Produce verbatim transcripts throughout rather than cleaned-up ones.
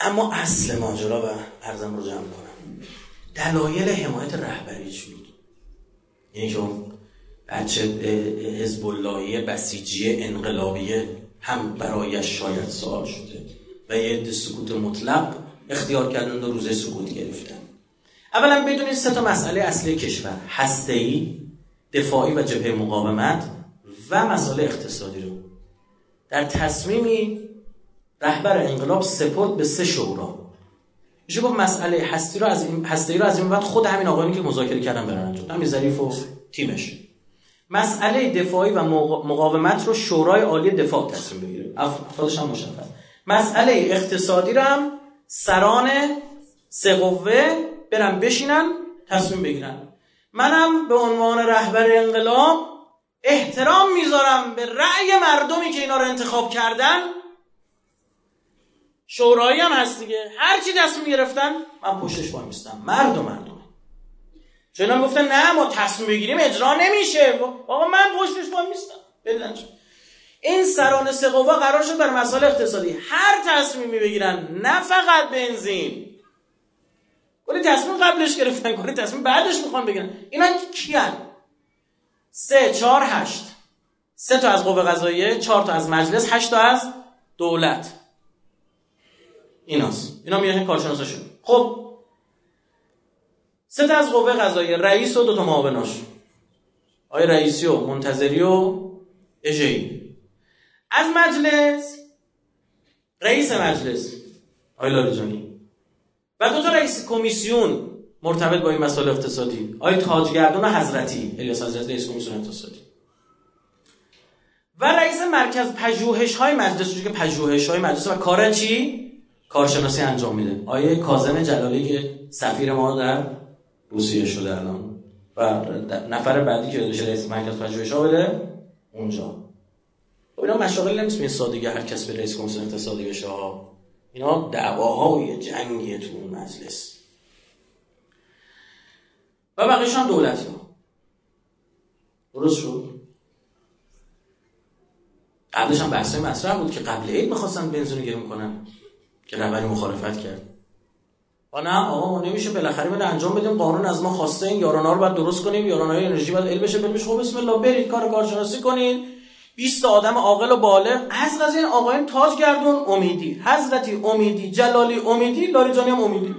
اما اصل ماجرا و عرضم رو جمع کنم، دلایل حمایت رهبری چی بود؟ یعنی چون بچه حزب اللهی بسیجی انقلابیه هم برایش شاید سوال شده و یه عده سکوت مطلق اختیار کردن و روزه سکوت گرفتن. اولا بدونید سه تا مسئله اصلی کشور، هسته‌ای، دفاعی و جبهه مقاومت و مسئله اقتصادی رو در تصمیمی رهبر انقلاب سپرد به سه شورا. ایشون گفت مسئله هستی رو از این هستی رو از این بعد خود همین آقایانی که مذاکره کردن برن انجام، همین ظریف و تیمش. مسئله دفاعی و مقاومت رو شورای عالی دفاع تصمیم بگیره، افرادش هم مشخص. مسئله اقتصادی رو هم سران سه قوه برن بشینن تصمیم بگیرن. منم به عنوان رهبر انقلاب احترام میذارم به رأی مردمی که اینا رو انتخاب کردن. شورایی هم هست دیگه، هر چی تصمیم گرفتن من پشتش وای میستم، مرد و مردمه. چون اینا گفتن نه ما تصمیم بگیریم اجرا نمیشه، آقا من پشتش وای میستم. ببینن این سران سه قوا قرار شد بر مسائل اقتصادی هر تصمیمی بگیرن، نه فقط بنزین. کلی تصمیم قبلش گرفتن، کلی تصمیم بعدش میخوان بگیرن. اینا کیان؟ سه چهار هشت، سه تا از قوه قضاییه، چهار تا از مجلس، هشت تا از دولت. ایناست، اینا میرن کارشناساشون. خب سه تا از قوه قضاییه، رئیس و دو تا معاوناش، آقای رئیسی و منتظری و اجهی. از مجلس رئیس مجلس آقای لاریجانی و دو تا رئیس کمیسیون مرتبط با این مسائل اقتصادی، آقای تاجگردان و حضرتی، الیاس حضرتی رئیس کمیسیون اقتصادی. و رئیس مرکز پژوهش‌های مجلس، که پژوهش‌های مجلس و کار چی؟ کارشناسی انجام میده، آیه کاظم جلالی که سفیر ما در روسیه شده الان و نفر بعدی که میشه رئیس مرکز پژوهش‌ها بده اونجا. خب اینا مشاغل نمیشه سادگی هر کس به رئیس کمیسیون اقتصادی بشه ها، اینا دعواها و جنگیه تو اون مجلس. و بقیه‌ش هم دولت ها. درست شد؟ قبلش هم بحثای مصرف بود که قبل عید می‌خواستن بنزین رو گرم کنن که رهبری مخالفت کرد. و نه آقا ما نمیشه، بالاخره بده انجام بدیم، قانون از ما خواسته این یارانا رو باید درست کنیم، یارانای انرژی باید ال بشه بل بشه. خب بسم الله برید کار کارشناسی کنین، بیست آدم عاقل و بالغ از قضیه این آقایان تاجگردون امیدی، حضرتی امیدی، جلالی امیدی، لاریجانی هم امیدی.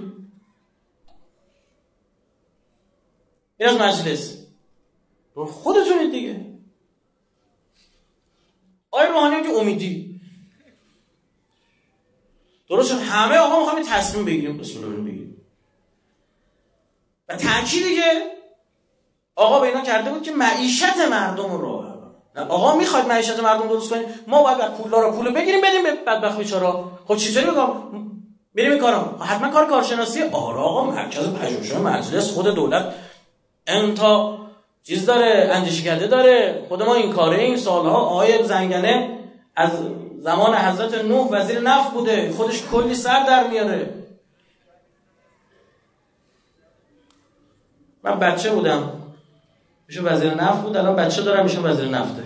این از مجلس، خودتون دیگه. آقای روحانی که امیدی درستون، همه آقا میخوام این تصمیم بگیریم، تصمیم رو بگیریم. و تأکیدی که آقا به اینا کرده بود که معیشت مردم رو، آقا میخواد معیشت مردم درست کنیم، ما باید از پولدارا پول بگیریم بدیم به بدبخت بیچارا. خب چطوری بگم بریم کارم؟ حتما کار کارشناسی. آره آقا مرکز پژوهش مجلس، خود دولت انتا چیز داره، اندیشکده داره، خود ما این کاره این سالها. آقای زنگنه از زمان حضرت نوح وزیر نفت بوده، خودش کلی سر در میاره. من بچه بودم میشه وزیر نفت بود، الان بچه دارم میشه وزیر نفته.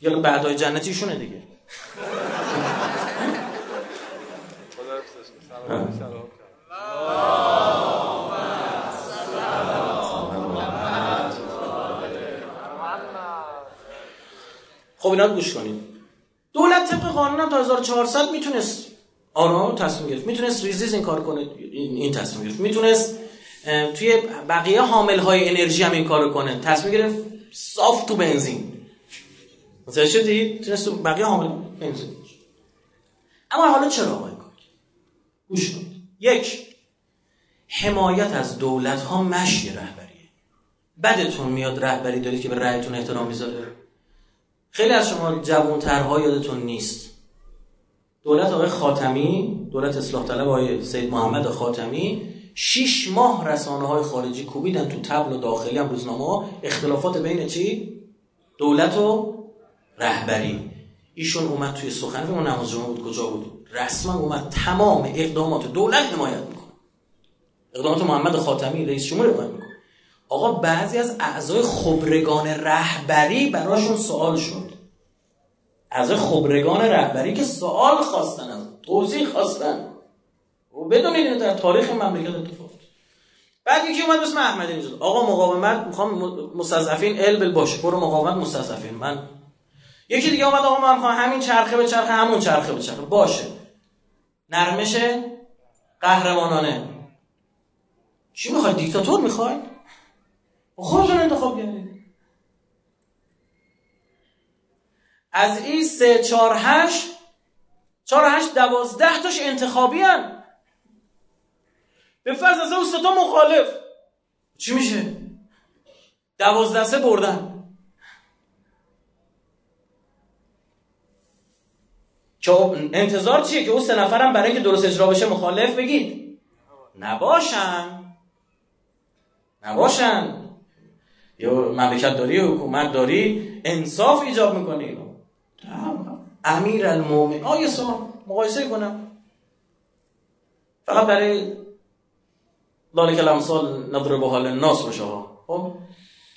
یه بعدای جنتیشونه دیگه. خب اینا رو گوش کنید. دولت طبق قانون تا هزار و چهارصد میتونست آرا تصمیم گرفت، میتونست ریزیز این کار کنه، این تصمیم گرفت، میتونست توی بقیه حامل های انرژی هم این کارو کنه، تصمیم گرفت صاف تو بنزین. مثلا شدید تونست تو بقیه حامل بنزین. اما حالا چرا آقای کار؟ گوش کنید. یک، حمایت از دولت ها مشی رهبریه. بدتون میاد رهبری دارید که به رأیتون احترام میذاره؟ خیلی از شما جوانترها یادتون نیست دولت آقای خاتمی، دولت اصلاح طلب آقای سید محمد خاتمی، شش ماه رسانه‌های خارجی کوبیدن تو طبل و داخلی هم روزنامه‌ها اختلافات بین چی؟ دولت و رهبری. ایشون اومد توی سخنرانی اون نماز جمعه بود، کجا بود؟ رسما اومد تمام اقدامات دولت حمایت میکنه، اقدامات محمد خاتمی رئیس جمهور حمایت میکنه. آقا بعضی از اعضای خبرگان رهبری براشون سوال شد، از خبرگان رهبری که سوال خواستن، از توضیح خواستن. و بدونید اینو در تاریخ مملکت اتفاق افتاد. بعد یکی اومد اسم احمدی نژاد، آقا مقاومت میخوام مستضعفین البل باشه، برو مقاومت مستضعفین. من یکی دیگه اومد آقا من میخوام همین چرخه به چرخه، همون چرخه به چرخه باشه، نرمش قهرمانانه. چی میخواید؟ دیکتاتور میخواید؟ خودتون انتخاب کردید. از این سه چهار هشت چهار هشت دوازده تاش انتخابی هن. به فرض از اون سه تا مخالف چی میشه؟ دوازده سه بردن که انتظار چیه؟ که اون سه نفرم برای که درست اجرا بشه مخالف بگید نباشن نباشن یا مملکت داری، حکومت داری، انصاف ایجاب میکنه. اینو امیرالمومنین آه یه سال مقایسه کنم فقط برای ذالک الامثال نضربها للناس باشه. خب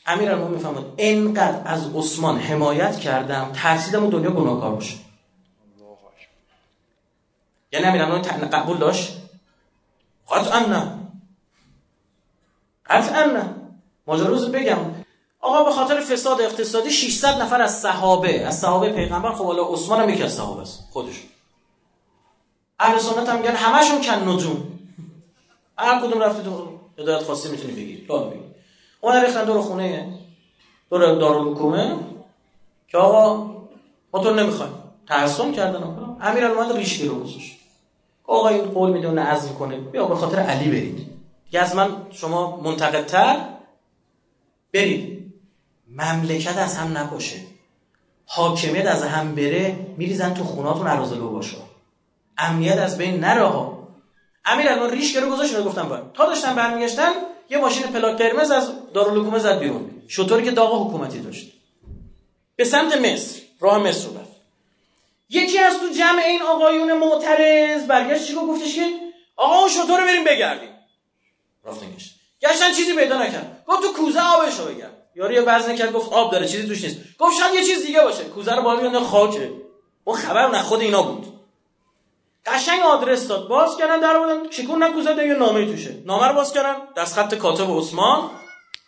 امیرالمومنین میفهمد انقدر از عثمان حمایت کردم ترسیدم دنیا گناهکار باشه. یعنی امیرالمومنین قبول داشت؟ قطعا نه، قطعا نه. ماجراجویی بگم آقا به خاطر فساد اقتصادی ششصد نفر از صحابه از صحابه پیغمبر، خب حالا عثمان هم یکی از صحابه است خودش. اهل سنت هم میگن همشون کن نجوم، هر کدوم رفتی تو هدایت خاصی میتونی بگیری لازم بگی. اون ریختن دور خونه دور دارالحکومه که آقا ما تو نمیخوایم، تحصن کردن. آقا امیرالمومنین ریشی رو گذاشت آقا این قول میدونه عزل کنه، بیا به خاطر علی برید دیگه، از من شما منتقدتر برید. مملکت از هم نباشه، حاکمیت از هم بره، میریزن تو خوناتون عراض لو باشه، امنیت از بین نره ها. امیرالمومنین ریش رو گذاشت رو گفتم باید. تا داشتن برمیگشتن یه ماشین پلاک قرمز از دارالحکومه زد بیرون، شطوری که داغ حکومتی داشت، به سمت مصر، راه مصر رو رفت. یکی از تو جمع این آقایون معترض برگشت چیکو گفتش که آقا اون شطور رو بریم بگردیم. رفتن گشت گشتن چیزی پیدا نکرد، گفت تو کوزه آبش رو بگرد. یارو یه وزن کرد گفت آب داره چیزی توش نیست، گفت شاید یه چیز دیگه باشه. کوزه رو بالا میاندن خاکه، اون خبر نه خود اینا بود. قشنگ آدرس داد، باز کردن در آوردن، چیکوندن کوزه دیگه نامه توشه. نامه رو باز کردن، دست خط کاتب عثمان،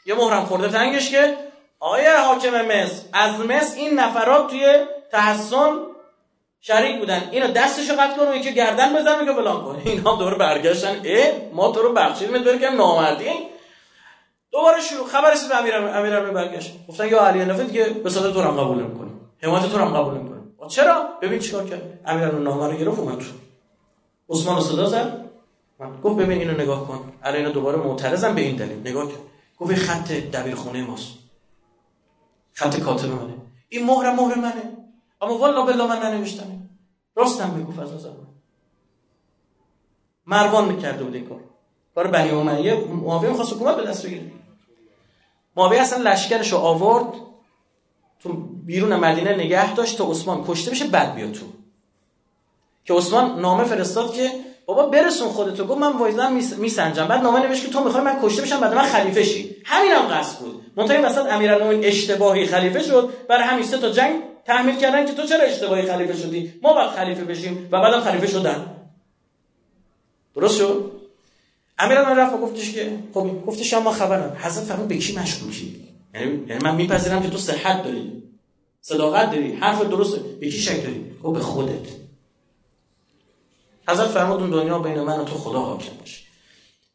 یه مهرم خورده تنگش که آیه حاکم مصر، از مصر این نفرات توی تحصن شریک بودن، اینو دستشو قطع کن و یکی گردن بزن میگه فلان کن. اینا دوباره برگشتن ای ما تو رو بخشیدیم دوباره که نامردین. دوباره شروع خبر رسید به امیرالمومنین. امیرالمومنین برگشت گفتن یا علی نفید که به صدا تو رو قبول نمی‌کنه، حمایت تو رو قبول نمی‌کنه. چرا؟ ببین چیکار کرد. امیرالمومنین نامه رو گرفت اومد عثمان رو صدا زد، گفت ببین اینو نگاه کن. الان اینا دوباره معترضن به این دلیل، نگاه کن. گفت این خط دبیرخونه ماست، خط کاتب منه، این مهر مهر منه، اما والله بالله من ننوشتمه، راستم میگفت از زمان مروان میکرده بود این کار. کار بنی امیه، معاویه می‌خواست حکومت به دست بگیره. معاویه اصلا لشکرشو آورد تو بیرون مدینه نگه داشت تا عثمان کشته بشه بعد بیا تو. که عثمان نامه فرستاد که بابا برسون خودتو، گفت من وایزم میسنجم. بعد نامه نوشت که تو می‌خوای من کشته بشم بعد من خلیفه شی. همینم قصد بود. منتهی وسط امیرالمومنین اشتباهی خلیفه شد، برای همین سه تا جنگ تحمیل کردن که تو چرا اشتباهی خلیفه شدی، ما بعد خلیفه بشیم و بعدم خلیفه شدن. درست شد؟ امیرالمومنین رفت و گفتش که خب گفتش ما خبرم حضرت فرمود به کی مشغول شی، یعنی یعنی من میپذیرم که تو صحت داری، صداقت داری، حرف درسته، به کی شک داری؟ خب به خودت. حضرت فرمود اون دنیا بین من و تو خدا حاکم باشه.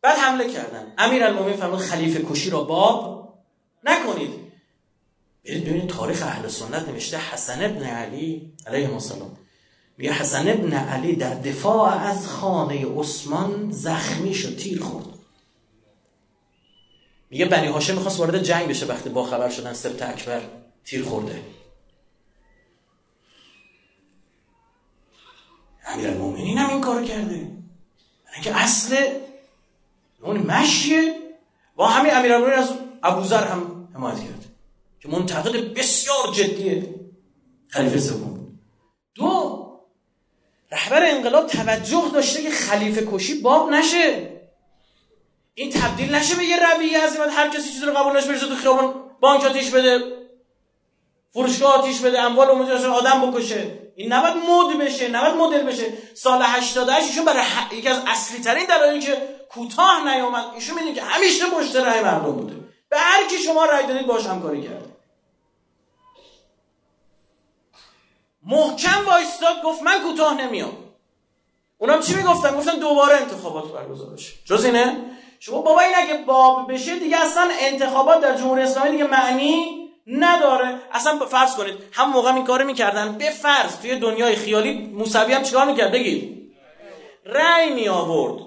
بعد حمله کردن. امیرالمومنین فرمود خلیفه کشی را باب نکنید. ببینید تاریخ اهل سنت نوشته حسن ابن علی علیه السلام، میگه حسن ابن علی در دفاع از خانه عثمان زخمی شد، تیر خورد. میگه بنی هاشم میخواست وارد جنگ بشه، وقتی با خبر شدن سبت اکبر تیر خورده. امیرالمومنین هم این کارو کرده، یعنی که اصل اون مشیه. با همین امیرالمومنین از ابوذر هم حمایت کرد که منتقد بسیار جدیه خلیفه سوم. دو، رهبر انقلاب توجه داشته که خلیفه کشی باب نشه، این تبدیل نشه به یه رویه از این بعد هر کسی چیزی رو قبول نشه بریزه تو خیابون بانکاتیش بده فروشگاه آتیش بده، اموال عمومی آدم بکشه. این نباید مد بشه، نباید مدل بشه. سال هشتاد و هشت ایشون برای ح... یکی از اصلی ترین دلایلی که کوتاه نیامد، ایشون میگه که همیشه پشت رأی مردم بوده. به هر کی شما رأی دادید باهاش همکاری کرد. محکم وایستاد گفت من کوتاه نمیام. اونام چی میگفتن؟ گفتن دوباره انتخابات برگزار بشه. جز اینه؟ شما بابا این اگه باب بشه دیگه اصلا انتخابات در جمهوری اسلامی دیگه معنی نداره. اصلا فرض کنید هم موقع این کارو میکردن، به فرض توی دنیای خیالی موسوی هم چیکار میکرد بگید؟ رأی می آورد.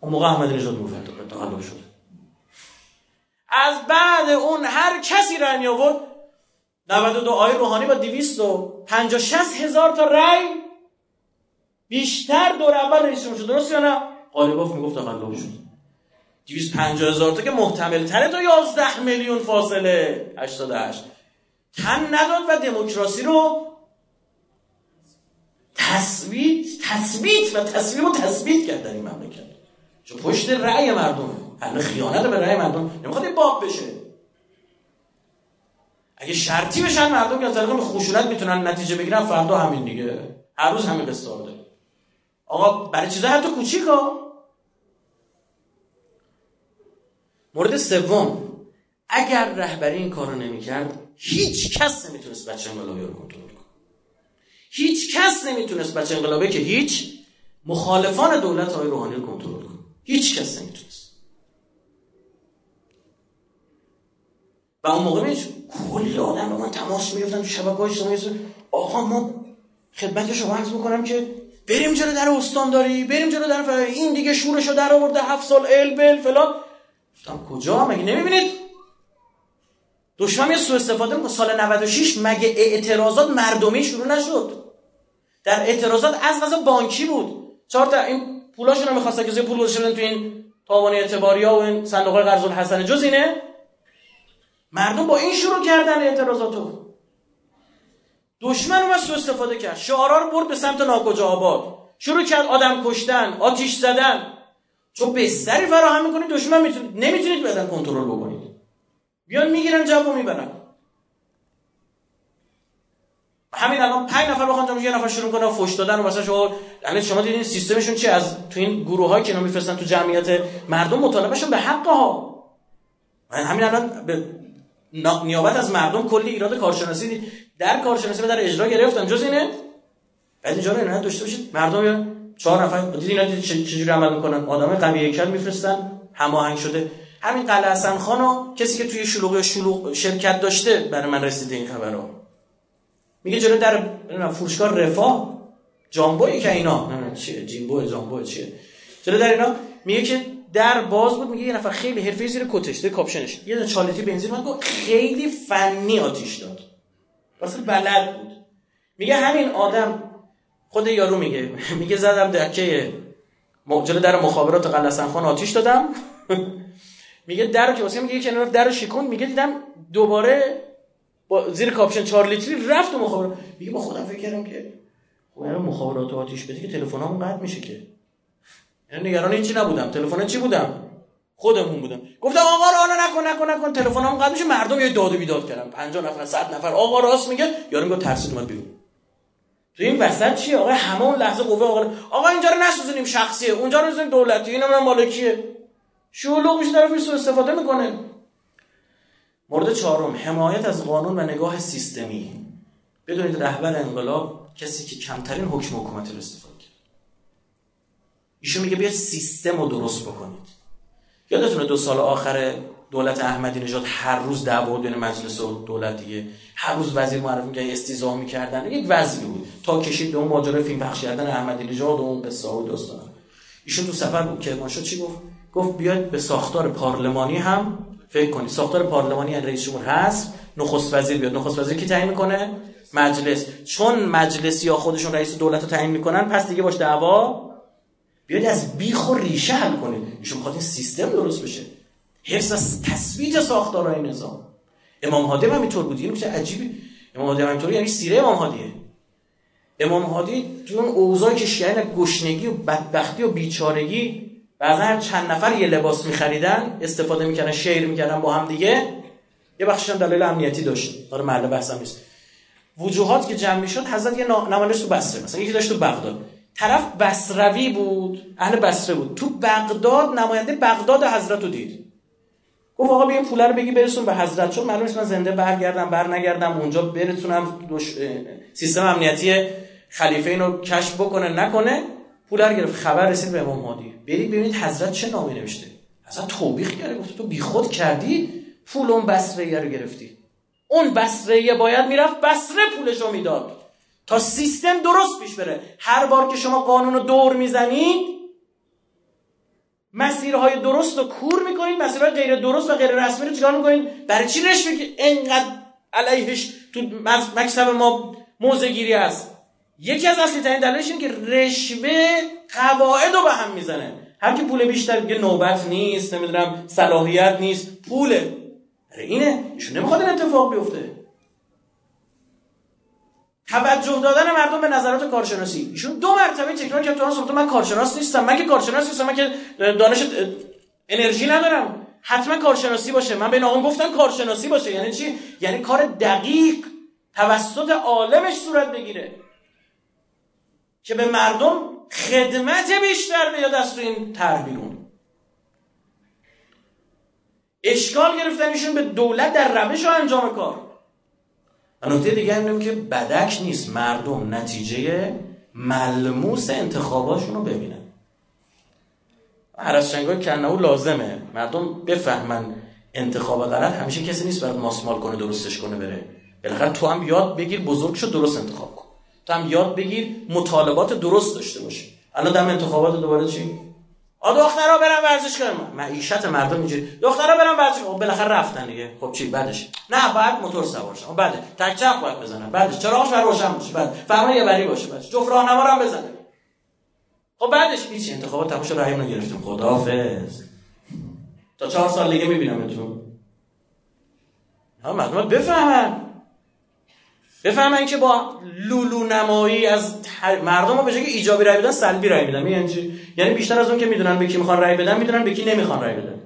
اون موقع احمدی نژاد موفق تقلب شد. از بعد اون هر کسی رأی می آورد، نود و دو آقای روحانی با دویست و پنجاه شصت هزار تا رأی بیشتر دور اول رئیس جمهور شد. درست یا نه؟ قالیباف میگفت تقلب شد. دویست و پنجاه هزار تا که محتمل تره تا یازده میلیون فاصله هشتاد و هشت تن نداد و دموکراسی رو تثبیت تثبیت و تسلیم و تثبیت کرد در این مملکت. چون پشت رأی مردمه. الان خیانت به رأی مردم نمیخواد یه باب بشه. اگه شرطی بشن مردم که از طریق خشونت میتونن نتیجه بگیرن، فردا همین دیگه، هر روز همین قصه داره. آقا برای چیزا حتی کوچیکا. مورد سوم، اگر رهبری این کارو نمی‌کرد هیچ کس نمیتونست بچه انقلابی رو کنترل کنه. هیچ کس نمیتونست بچه انقلابی که هیچ مخالفان دولت آقای روحانی رو کنترل کنه. هیچ کس نمیتونست. و اون موقع میش کلی آدم با من تماس می‌گرفتن تو شبکه‌های اجتماعی، آقا ما خدمت شما عرض می‌کنم که بریم جلو در استانداری، بریم جلو در فلان، این دیگه شورشو در آورده هفت سال البل فلان. گفتم کجا؟ مگه نمیبینید دشمن یه سوء استفاده میکنه؟ سال نود و شش مگه اعتراضات مردمی شروع نشد؟ در اعتراضات از غذا بانکی بود، چهار تا این پولاشون رو می‌خواستن که زیر پول گذاشتن تو این تاوان اعتباریا و این صندوق‌های قرض الحسنه. جز اینه مردم با این شروع کردن اعتراضاتو. دشمن اون سوء استفاده کرد، شعارا رو برد به سمت ناکجا آباد، شروع کرد آدم کشتن، آتش زدن. چون بستری فراهم میکنید دشمن میتونید نمیتونید بدن کنترل بکنید، بیان میگیرن جواب میبرن. همین الان پنج نفر بخوام جمع یه نفر شروع کنه فوش دادن و مثلا شما الان شما دیدین سیستمشون چی از تو این گروه‌ها که نمیفرستن تو جمعیت مردم مطالبهشون به حقها. من همین الان به نیابت از مردم کلی ایراد کارشناسی در کارشناسی و در اجرا گرفتم. جز اینه بعد اینجا رو نه داشته باشید مردم یا چهار نفر دیدین اینا چجوری عمل میکنن؟ آدمای قوی هیکل میفرستن هماهنگ شده. همین قلعه حسن خانو کسی که توی شلوغ شلوغ شرکت داشته برای من رسیده این خبرو، میگه جلو در فروشگاه رفاه جامبوی که اینا نه چیه جیمبو جامبو چیه جلو در اینا، میگه که در باز بود، میگه یه نفر خیلی حرفه‌ای زیر کتش ده کاپشنش یه چالتی بنزین من گفت خیلی فنی آتیش داد، واسه بلد بود. میگه همین آدم خود یارو میگه میگه زدم دکه جلو در مخابرات قلعه حسن خان آتیش دادم. میگه درو که واسه میگه کنار درو شیکون، میگه دیدم دوباره با زیر کاپشن چهار لیتری رفت تو مخابرات. میگه با خودم فکر کردم که خب اینا مخابرات آتیش بده که تلفنامون قطع میشه، که یعنی نگران هیچ چی نبودم. تلفن چی بودم؟ خودمون بودم. گفتم آقا راه نکن نکن نکن تلفنام قطع میشه. مردم یه داد و بیداد کردن، پنجاه نفر صد نفر آقا راست میگه. یارو میگه ترسید من بیرون. تو این وسط چیه آقا؟ همه اون لحظه قوه آقا آقا اینجا رو نسوزونیم شخصیه، اونجا رو نسوزونیم دولتی، اینا من مالکیه. شلوغ میشه طرف سوء استفاده میکنه. مورد چهارم، حمایت از قانون و نگاه سیستمی. بدونید رهبر انقلاب کسی که کمترین حکم حکومتی رو استفاده کرد. ایشون میگه بیاید سیستم رو درست بکنید. یادتونه دو سال آخر دولت احمدی نژاد هر روز دعوا بین مجلس و دولت دیگه، هر روز وزیر معرفی می‌کردن، استیضاح می‌کردن، یک وضعی بود تا کشید به اون ماجرای فیلم پخش کردن احمدی نژاد و اون قصه ها و داستانا. ایشون تو سفر بود که ماشا چی گفت؟ گفت بیاید به ساختار پارلمانی هم فکر کنید. ساختار پارلمانی از رئیس جمهور هست، نخست وزیر بیاد. نخست وزیر کی تعیین می‌کنه؟ مجلس. چون مجلس یا خودشون رئیس دولت رو تعیین می‌کنن، پس دیگه باش دعوا بیاید از بیخ و ریشه حل کنید. ایشون می‌خواد این سیستم درست بشه. حفظ از تثبیت ساختارهای نظام. امام هادی هم اینطور بود. یه نکته عجیبی، امام هادی هم اینطوری، یعنی سیره امام هادیه. امام هادی تو اون اوضاعی که شیعه گشنگی و بدبختی و بیچارگی بعضی هر چند نفر یه لباس می‌خریدن، استفاده می‌کردن، شعر می‌کردن با هم دیگه، یه بخشش هم دلیل امنیتی داشت، داره محل بحث هم نیست. وجوهات که جمع میشد، حضرت یه نمایش تو بصره، مثلا یکی داشت تو بغداد، طرف بصروی بود، اهل بصره بود، تو بغداد نماینده بغداد حضرت رو دید، گفت آقا ببین پوله رو بگی برسون به حضرت، چون معلومه من زنده برگردم بر نگردم اونجا، برسونم دوش... سیستم امنیتی خلیفه اینو کشف بکنه نکنه. پوله رو گرفت، خبر رسید به امام هادی. برید ببینید حضرت چه نامی نوشته. اصلا توبیخ کرده، گفت تو بیخود کردی، پول اون بصره رو گرفتی. اون بصره باید میرفت بصره پولش رو میداد تا سیستم درست پیش بره. هر بار که شما قانون رو دور میزنید مسیرهای درست رو کور میکنید، مسیرهای غیر درست و غیر رسمی رو چیکار میکنید؟ برای چی رشوه که اینقدر علیهش تو مکتب ما موزگیری است؟ یکی از اصلی ترین دلایلش اینه که رشوه قواعد رو به هم میزنه. هر کی پول بیشتر میگه نوبت نیست، نمیدونم صلاحیت نیست، پوله. آره اینه، ایشون نمیخواد این اتفاق بیفته. توجه دادن مردم به نظرات کارشناسی، ایشون دو مرتبه تکرار کرد تو صحبت من کارشناس نیستم، من که کارشناس نیستم، من که دانش انرژی ندارم، حتما کارشناسی باشه. من به این آقا گفتم کارشناسی باشه یعنی چی؟ یعنی کار دقیق توسط عالمش صورت بگیره که به مردم خدمت بیشتر بیاد. از تو این طرح بیرون اشکال گرفتن ایشون به دولت در روش و انجام کار. نکته دیگه هم اینه که بدک نیست مردم نتیجه ملموس انتخاباشون رو ببینن. عرضشنگای کنهو لازمه مردم بفهمن انتخاب غلط همیشه کسی نیست برات ماسمال کنه درستش کنه بره. بالاخره تو هم یاد بگیر بزرگ شو درست انتخاب کن، تو هم یاد بگیر مطالبات درست داشته باشی. الان دم انتخابات دوباره چی؟ آ دخترها برن ورزش کنن، معیشت مردم اینجوری، دخترها برن ورزش کنن، بالاخره رفتن دیگه. خب چی بعدش؟ نه بعد موتور سوار شن، بعد تک چرخ باید بزنن، بعدش چراغش روشن باشه، بعد فرمان یه بری باشه، بعدش جفت راهنما رو هم بزنه. خب بعدش هیچ، انتخابات تموم شد، رأیمون رو گرفتیم، خداحافظ، تا چهار سال دیگه میبینمتون. ها مردم بفهمن، بفهمن که با لولو نمایی از مردم ها به جای که ایجابی رای بدن سلبی رای بدن. یعنی چی؟ یعنی بیشتر از اون که میدونن به کی میخوان رای بدن میدونن به کی نمیخوان رای بدن.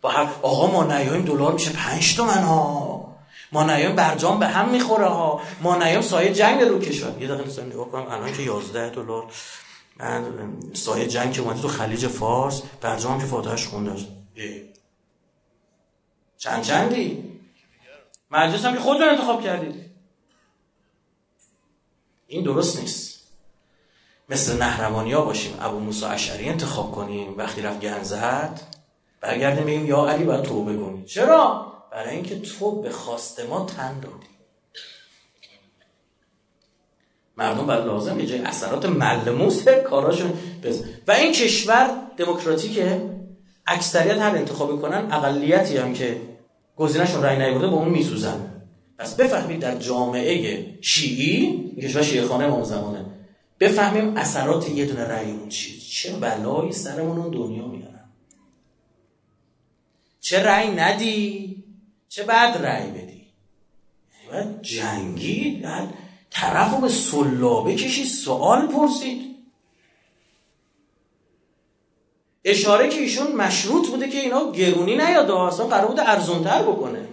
با هر آقا ما نیایم دلار میشه پنج تومن ها، ما نیایم برجام به هم میخوره ها، ما نیایم سایه جنگ رو کشور. یه دقیقه نسیم نگاه کنم الان که یازده دلار سایه جنگ که اومده تو خلیج فارس، برجام که فاتحش خونده است چند چندی، مجلس هم که خودتون انتخاب کردید. این درست نیست. مثل نهروانی‌ها باشیم، ابو موسی اشعری انتخاب کنیم، وقتی رفت گنزد برگردیم بگیم یا علی باید توبه کنی. چرا؟ برای اینکه تو به خواست ما تن دادی. مردم برای لازم یه جای اثرات ملموس کاراشون بزن. و این کشور دموکراتیکه، اکثریت هر انتخاب کنن، اقلیتی هم که گزینه‌شون رأی نیاورده با اون میسوزن. پس بفهمید در جامعه شیعی، کشور شیعه خانه امام زمانه، بفهمیم اثرات یه دونه رأی اون چیه، چه بلایی سرمون اون دنیا میارن. چه رأی ندی، چه بعد رأی بدی. یعنی باید جنگی، بعد طرفو به سلابه کشی، سوال پرسید. اشاره که ایشون مشروط بوده که اینا گرونی نیاد، اصلا قرار بوده ارزان‌تر بکنه.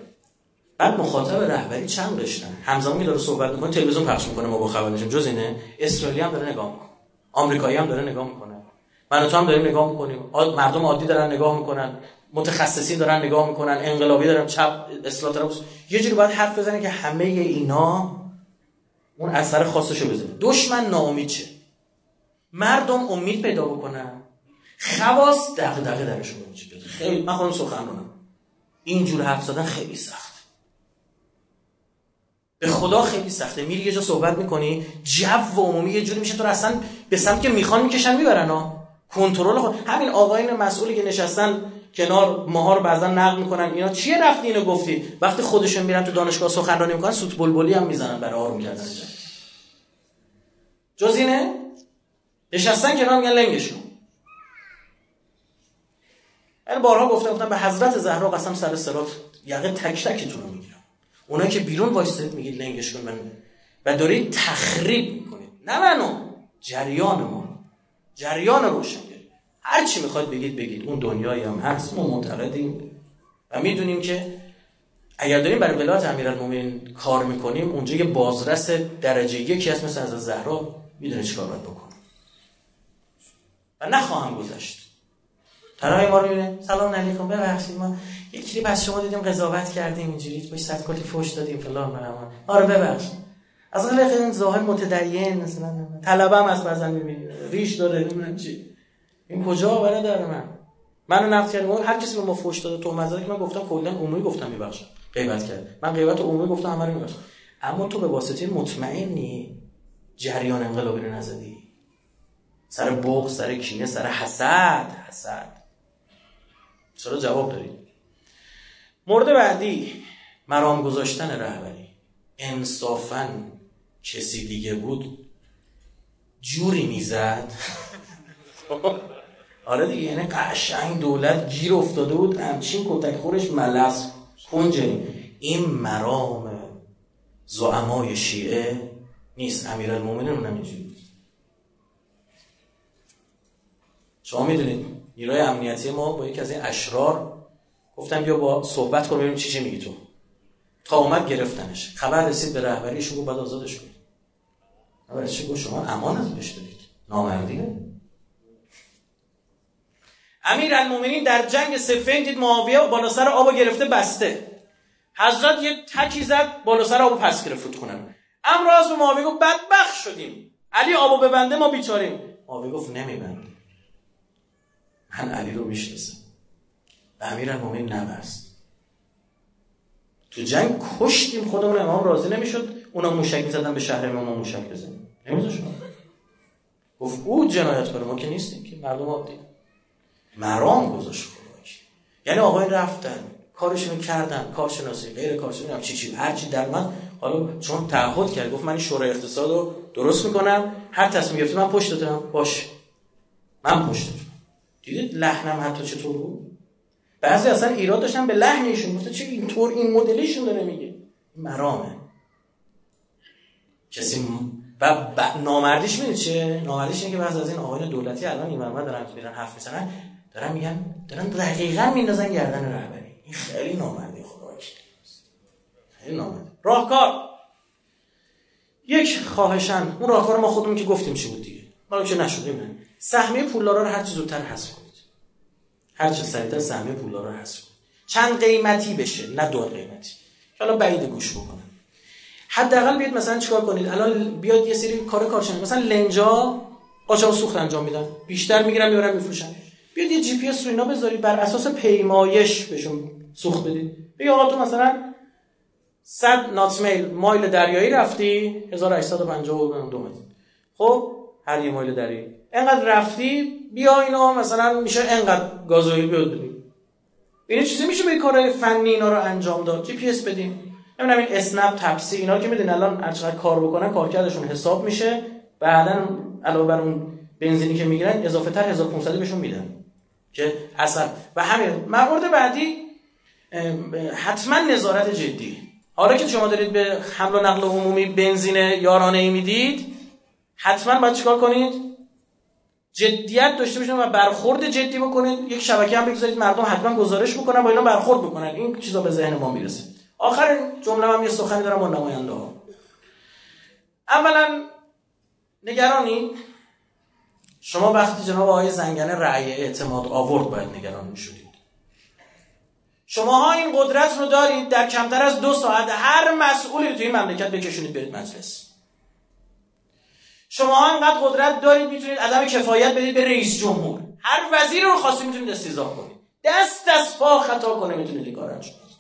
بعد مخاطب رهبری چند داشتن، همزمان که داره صحبت میکنه تلویزیون پخش میکنه، ما با خبر نشیم. جز اینه اسرائیلی هم داره نگاه میکنه، آمریکایی هم داره نگاه میکنه، من و تو هم داریم نگاه میکنیم، مردم عادی دارن نگاه میکنن، متخصصین دارن نگاه میکنن، انقلابی دارن، چپ اصلاح طلب. یه جوری باید حرف بزنه که همه اینا اون اثر خاصشو بزنه. دشمن ناامید شه، مردم امید پیدا بکنن، خواص دغدغه درشون وجود داره. خیلی من خودم سخنرانم، اینجور حرف زدن خیلی سخت، به خدا خیلی سخته. میری یه جا صحبت میکنی، جو عمومی یه جوری میشه تو اصلا به سمت که میخوان میکشن میبرن ها، کنترل خود. همین آقایون مسئولی که نشستن کنار ماها رو بعضا نقد میکنن، اینا چیه رفتی اینو گفتی، وقتی خودشون میرن تو دانشگاه سخنرانی میکنن سوت بلبلی هم میزنن برای آروم کردن. جز اینه نشستن کنار میگن لنگشون. من بارها گفتم گفتم به حضرت زهرا قسم سر صلات یقه تک تکتون رو میگیرم، اونایی که بیرون وایسید میگید لنگش کن من و دارید تخریب میکنید، نه منو، جریان ما، جریان روشنگری. هر چی میخواد بگید بگید، اون دنیایی هم هست، ما معتقدیم و میدونیم که اگر داریم برای ولایت امیرالمومنین کار میکنیم، اونجا یه بازرس درجه یکی هست مثل از زهرا، میدونه چیکار باید بکنه و نخواهم گذشت. طرح ما رو میبینه، سلام علیکم، ببخشید ما یکی از شما دیدیم قضاوت کردیم اینجوری، بهش صد کلی فحش دادیم فلان برام، آره ببخشید. از خیلی ظاهر متدین مثلا طلبه هم از فرزن میبینید ریش داره نمیدونم چی، این کجا آوره داره من منو نقد کردم. هر کسی به ما فحش داده تو مزرعه که من گفتم کلا عمومی گفتم میبخشم، غیبت کرد من غیبت عمومی گفتم همه رو میبخشم، اما تو به واسطه مطمئنی جریان انقلابی رو نزدی، سر بغض، سر کینه، سر حسد. حسد چرا جواب دارید؟ مورد بعدی مرام گذاشتن رهبری. انصافاً کسی دیگه بود جوری میزد آره دیگه، یعنی قشنگ دولت گیر افتاده بود، همچین کتک خورش ملس کنجه. این مرام زعمای شیعه نیست، امیرالمومنین اونم اینجوری بود. شما میدونید نیروی امنیتی ما با یکی از این اشرار گفتن بیا با صحبت کن ببینیم چی چی میگی تو، تا اومد گرفتنش، خبر رسید به رهبریش گفت بعد آزادش کنید. رهبریش گفت شما امانت بهش دادید، نامردیه. امیرالمومنین در جنگ صفین دید معاویه بالا سر آبو گرفته بسته، حضرت یه تکی زد بالا سر آبو پس گرفت فوت کنن. امراض به معاویه گفت بدبخت شدیم، علی آبو ببنده ما بیچاریم. معاویه گفت نمیبنده، من علی رو میشناسم. به امیرالمومنین نبست. تو جنگ کشتیم خودمون، امام راضی نمیشد، اونا موشک میزدن به شهر امام، ما موشک بزنیم نمیذاشون. گفت او جنایتکار ما که نیستیم که، مردم عادی. مرام گذاشت خداش، یعنی آقای رفتن کارشون کردن، کارشناسی غیر کارشناسی هم چی چی هر چی در من، حالا چون تعهد کرد گفت من این شورای اقتصادو درست میکنم، هر تصمیم گرفتی من پشتتم، باش من پشتتم. دیدید لحنم حتی چطور بود، بعضی اصلا ایراد داشتن به لحن ایشون، گفتن چه اینطور این مدلیشون داره میگه. مرامه کسی و ب... نامردیش میدید چه؟ نامردیش اینه که بعضی از این آقایان دولتی الان این برمه دارن که میرن حرف میزنن، دارن میگن دارن دقیقا میندازن گردن رهبری. این خیلی نامردی خدا کشید، خیلی نامردی. راهکار یک خواهشن، اون راهکار ما خودمون که گفتیم چی بود دیگه، حالا که نشدیم سهمیه پولدارا رو هر چیز زودتر حذف کنید، هر چه سریعتر سهمیه پولدارا رو حذف کنید. چند قیمتی بشه، نه دو قیمتی که حالا بعید گوش بکنن. حداقل بیاید مثلا چیکار کنید، الان بیاید یه سری کار کارشناسی مثلا لنجا قاچاق سوخت انجام میدن، بیشتر میگیرن میبرن میفروشن، بیاید یه جی پی اس رو اینا بذارید، بر اساس پیمایش بهشون سوخت بدید. بگید آقا تو مثلا صد نات میل مایل دریایی رفتی هزار و هشتصد و پنجاه و دو متر، خب هر یه مایل دریایی اینقدر رفتی، بیا اینا مثلا میشه اینقدر گازوئیل بیاد بدیم. این چیزی میشه به کارهای فنی اینا رو انجام داد، جی پی اس بدیم، نمیدونم این اسنپ تپسی اینا که میدین الان هر چقدر کار بکنن کارکردشون حساب میشه، بعداً علاوه بر اون بنزینی که میگیرن اضافه تر هزار و پانصد بهشون میدن که اصلا. و همین مورد بعدی حتما نظارت جدی. حالا که شما دارید به حمل و نقل عمومی بنزین یارانه ای میدید، حتما باید چیکار کنید؟ جدیت داشته باشید و برخورد جدی بکنید، یک شبکه هم بگذارید مردم حتما گزارش میکنن با اینا برخورد بکنن. این چیزا به ذهن ما میرسه. آخر جمله هم یه سخنی دارم با نماینده ها. اولا نگرانید، شما وقتی جناب آقای زنگنه رأی اعتماد آورد باید نگران میشدید. شماها این قدرت رو دارید در کمتر از دو ساعت هر مسئولی رو توی این مملکت بکشونید برید مجلس. شما ها اینقدر قدرت دارید میتونید عدم کفایت بدید به رئیس جمهور، هر وزیر رو خواستی میتونید استیضاح کنید، دست از پا خطا کنه میتونید این کار انجام بدید.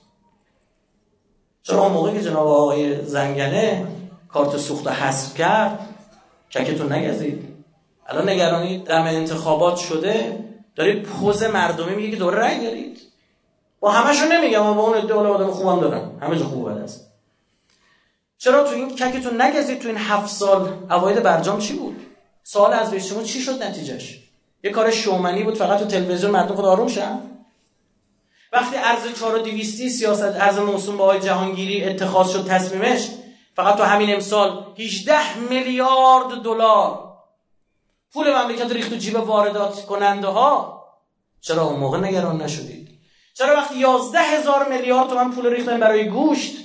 چرا اون موقعی که جناب آقای زنگنه کارت سوخت رو حذف کرد چکتون نگزید؟ الان نگرانید دم انتخابات شده دارید پوز مردمی میگه که دوره رأی دارید، با همشون نمیگم اما با اون ادعای آدم خوبم دارم، همه جا خوب بده است. چرا تو این ککتون نگزید؟ تو این هفت سال اوایل برجام چی بود؟ سال از بیشتون چی شد نتیجهش؟ یه کار شومنی بود فقط تو تلویزیون مردم خود آروم شدن. وقتی ارز چهار هزار و دویست سیاست ارز موسوم به آقای جهانگیری اتخاذ شد تصمیمش، فقط تو همین امسال هجده میلیارد دلار پول مملکت ریخت تو جیب واردات کننده ها. چرا اون موقع نگران نشدید؟ چرا وقتی یازده هزار میلیارد تومان پول ریختن برای گوشت،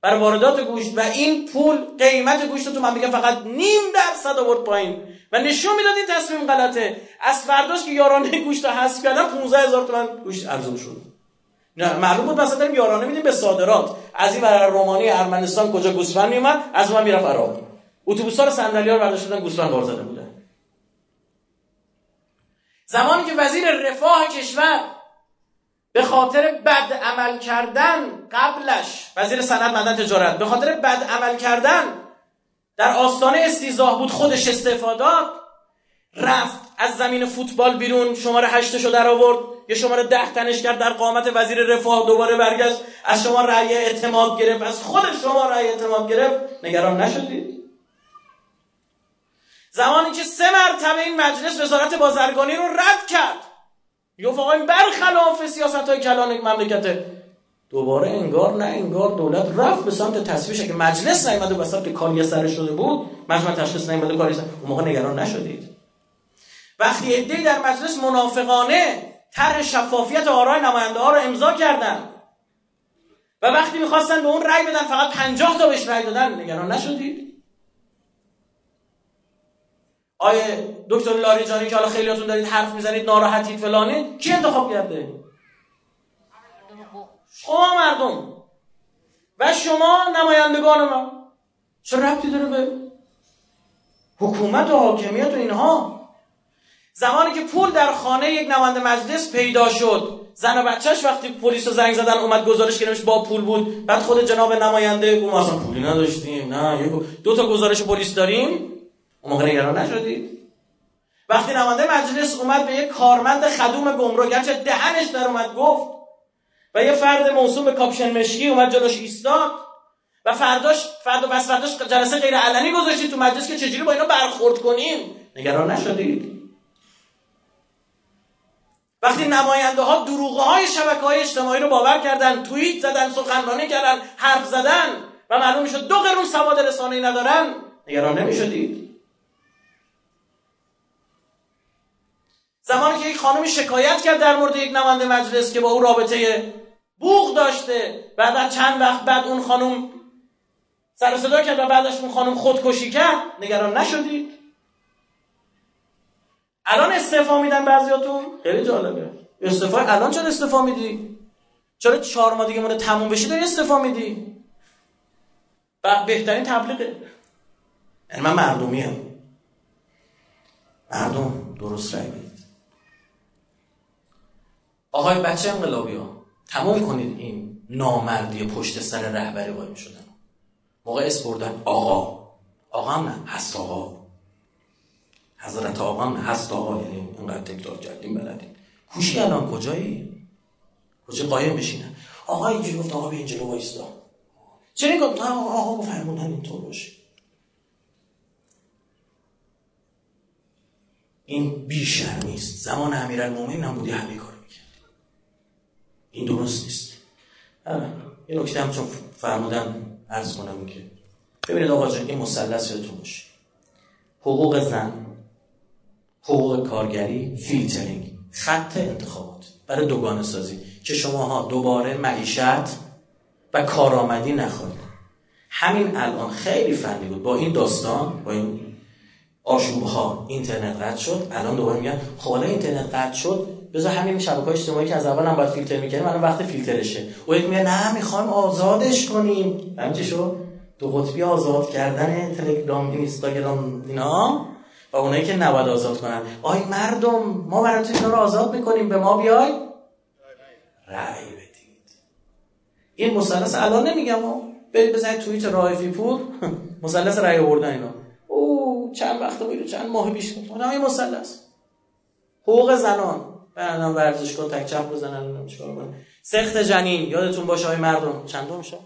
برای واردات گوشت و این پول قیمت گوشت تو من میگم فقط نیم درصد آورد پایین و نشون میداد این تصمیم غلطه. از فرداش که یارانه گوشت رو حذف کردن پانزده هزار تومان گوشت ارزون شد. نه معلوم بود مثلا داریم یارانه میدیم به صادرات. از این برای رومانی ارمنستان کجا گوسفند میومد از اون میرفت عراق. اتوبوس‌ها رو صندلی‌ها رو برداشتن گوسفند وارد زده بودن. زمانی که وزیر رفاه کشور به خاطر بد عمل کردن قبلش وزیر صنعت معدن تجارت به خاطر بد عمل کردن در آستانه استیضاح بود، خودش استعفا داد، رفت از زمین فوتبال بیرون، شماره هشتشو در آورد، یه شماره ده تنش کرد در قامت وزیر رفاه، دوباره برگشت از شما رأی اعتماد گرفت، از خود شما رأی اعتماد گرفت. نگران نشدید؟ زمانی که سه مرتبه این مجلس وزارت بازرگانی رو رد کرد، میگفت آقا این برخلاف سیاست‌های کلان مملکته، دوباره انگار نه انگار دولت رفت به سمت تصفیه که مجلس نیامد و وسط کاری سر شده بود، مجمع تشخیص نیامد کاری سر. اون موقع نگران نشدید؟ وقتی عده‌ای در مجلس منافقانه طرح شفافیت آرای نماینده‌ها رو امضا کردن و وقتی می‌خواستن به اون رأی بدن فقط پنجاه تا بهش رأی دادن، نگران نشدید؟ آیه دکتر لاریجانی که حالا خیلیاتون دارید حرف میزنید ناراحتید فلانه، کی انتخاب کرده؟ شما مردم و شما نمایندگان ما. چه ربطی داره به حکومت و حاکمیت و اینها؟ زمانی که پول در خانه یک نماینده مجلس پیدا شد، زن و بچهش وقتی پلیس رو زنگ زدن اومد گزارش کردنش با پول بود، بعد خود جناب نماینده گفت ما اصلا پولی نداشتیم، نه دو تا گزارش پلیس داریم. اون موقع نگران نشدید؟ وقتی نماینده مجلس اومد به یک کارمند خدوم گمرک گرچه دهنش در اومد گفت و یه فرد موسوم به کاپشن مشکی اومد جلوش ایستاد و فرداش فردا بس فرداش جلسه غیر علنی گذاشتید تو مجلس که چجوری با اینا برخورد کنیم، نگران نشدید؟ وقتی نماینده ها دروغ‌های شبکه‌های اجتماعی رو باور کردن، توییت زدن، سخنرانی کردن، حرف زدن و معلوم شد دو قرون سواد رسانه‌ای ندارن، نگران نمی‌شدید؟ زمانی که یک خانمی شکایت کرد در مورد یک نماینده مجلس که با او رابطه بوق داشته، بعد چند وقت بعد اون خانم سر و صدا کرد و بعدش اون خانم خودکشی کرد، نگران نشدید؟ الان استعفا میدن بعضیاتون، خیلی جالبه. استعفا الان چرا استعفا میدی؟ چرا چهار ماه دیگه مونه تموم بشی داری استعفا میدی؟ و بهترین تبلیغه. یعنی من مردمیم، مردم درست رای بید. آقای بچه انقلابی ها تمام کنید این نامردی پشت سر رهبری وای می شدن، موقع اسم بردن آقا، آقا هم نه هست آقا، حضرت آقا هم نه هست آقا، یعنی اینقدر تکرار کردیم بلدیم. کوشی الان کجایی؟ کجا قایم بشینه؟ آقا اینجوری گفت آقا به اینجلو وایستا، چنین گفت آقا فرمودن اینطور باشه. این بی‌شرمی است. زمان امیرالمومنین هم بودی همین کار این درست نیست. یه نکته هم چون فرمودم عرض کنم که ببینید آقا جان، این مثلث یادتون باشه: حقوق زن، حقوق کارگری، فیلترینگ، خط انتخابات برای دوگانه سازی که شماها دوباره معیشت و کارآمدی نخواهید. همین الان خیلی فنی بود با این داستان، با این آشوب‌ها اینترنت قطع شد. الان دوباره میگن خب حالا اینترنت قطع شد بذار همین شبکه‌های اجتماعی که از اول هم باید فیلتر می‌کردیم الان وقت فیلترشه. اون یک میگه نه می‌خوایم آزادش کنیم. همین چی شو؟ دو قطبی آزاد کردن تلگرام، اینستاگرام اینا و اونایی که نباید آزاد کنن. آی مردم ما براتون اینا رو آزاد می‌کنیم، به ما بیای رأی بدید. این مثلث الان نمیگم ها، برید بزنید توییت رائفی پور مثلث رأی آوردن اینا. او چند وقت بود، چند ماه پیش بود. اونم این مثلث حقوق زنان، برنامه ورزش کن، تک چپ بزنن، چیکار کنن، سخت جنین، یادتون باشه های مردم. چندم میشه؟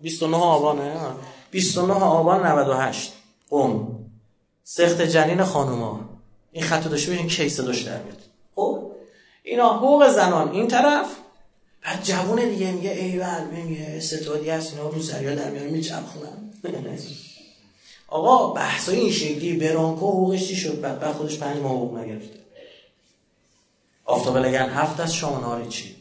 بیست و نه آبانه بیست و نه آبان نود و هشت قم سخت جنین خانوما. این خطو داشته باشین کیسه داشته در میاد. خب اینا حقوق زنان این طرف، بعد جوون دیگه میگه ایول میگه ستادی هست اینا رو سریا در میارن میچم خونن. آقا بحثای این شکلی برانکو حقوقش چی شد؟ بعد خودش پنج ماه حقوق نگرفت. آفتاب لگن هفت از شاناره چی؟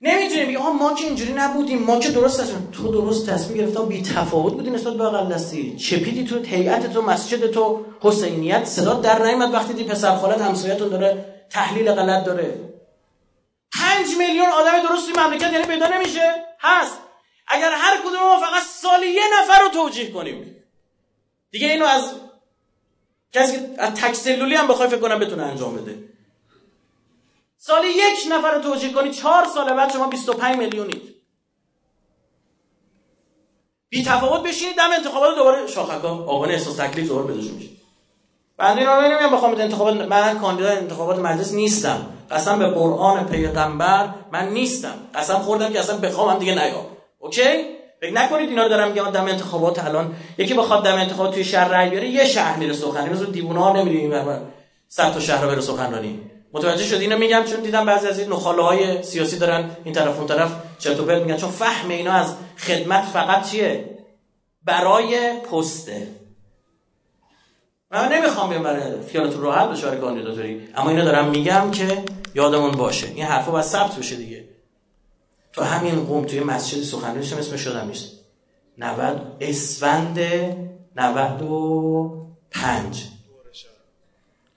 نمیتونیم بگیم آها ما که اینجوری نبودیم، ما که درست تصمیم. تو درست تصمیم گرفتا بی تفاوت بودی نسبت به عقل دستی، چپیدی تو هیئت تو مسجد تو حسینیت، صدا در نیامد وقتی دی پسر خالت همسایه‌تون داره تحلیل غلط داره. پنج میلیون آدم درست توی مملکت یعنی پیدا نمیشه؟ هست. اگر هر کدوم ما فقط سال یه نفر رو توجیه کنیم دیگه اینو از کسی که از تکسلولی هم بخوای فکر کنم بتونه انجام بده. سال یک نفر رو توجیه کنی چهار سال بعد شما بیست و پنج میلیونید. بی تفاوت بشینید دم انتخابات دوباره شاخکا آقا نه احساس تکلیف دوباره بدوشون میشه. بنده اینا نمیگم بخوام انتخابات، من کاندیدای انتخابات مجلس نیستم. قسم به قرآن پیغمبر من نیستم. قسم خوردم که اصلا بخوام دیگه نیام. اوکی؟ فکر نکنید اینا رو دارم میگم دم انتخابات. الان یکی بخواد دم انتخابات توی شهر رای بیاره یه شهر میره سخنرانی بزن دیوونه‌ها نمیدونیم صد تا شهر بره سخنرانی. متوجه شد اینو میگم چون دیدم بعضی از این نخاله‌های سیاسی دارن این طرف اون طرف چرت و پرت میگن، چون فهم اینا از خدمت فقط چیه؟ برای پسته. من نمیخوام بیام برای خیالتون راحت بشه برای کاندیداتوری، اما اینو دارم میگم که یادمون باشه این حرفا باید ثبت بشه دیگه. تو همین قم توی مسجد سخنرانیشم اسمش یادم نیست نود اسفند نود و پنج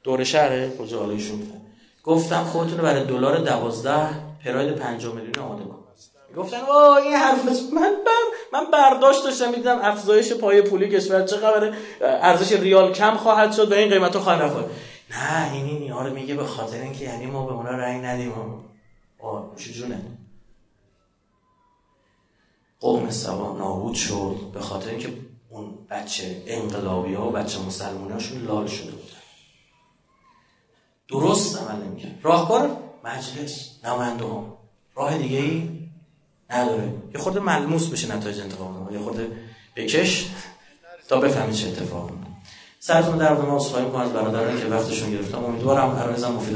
دور شهر کجا علایشون گفتم خودتون رو برای دلار دوازده پراید پنجاه میلیون آماده کن. گفتن وای این حرفش من بر من برداشت داشتم می‌دیدم افزایش پایه پولی کشور چه خبره ارزش ریال کم خواهد شد و این قیمتا خواهد رفت. نه این اینا رو میگه به خاطر اینکه یعنی ما به اونا رأی ندیم. آه چجونه قوم سبا نابود شد به خاطر اینکه اون بچه انقلابی‌ها و بچه مسلمان‌هاشون لال شده بودن. درست عمل نمی‌کرد. راهکار مجلس نماینده ها راه دیگه ای نداره. یه خورده ملموس بشه نتایج انتخابات، یه خورده بکش تا بفهمی چه اتفاقی افتاده. سرتون درد ما عذرخواهی می‌کنم از برادرانی که وقتشون گرفتم. امیدوارم هر روزم مفید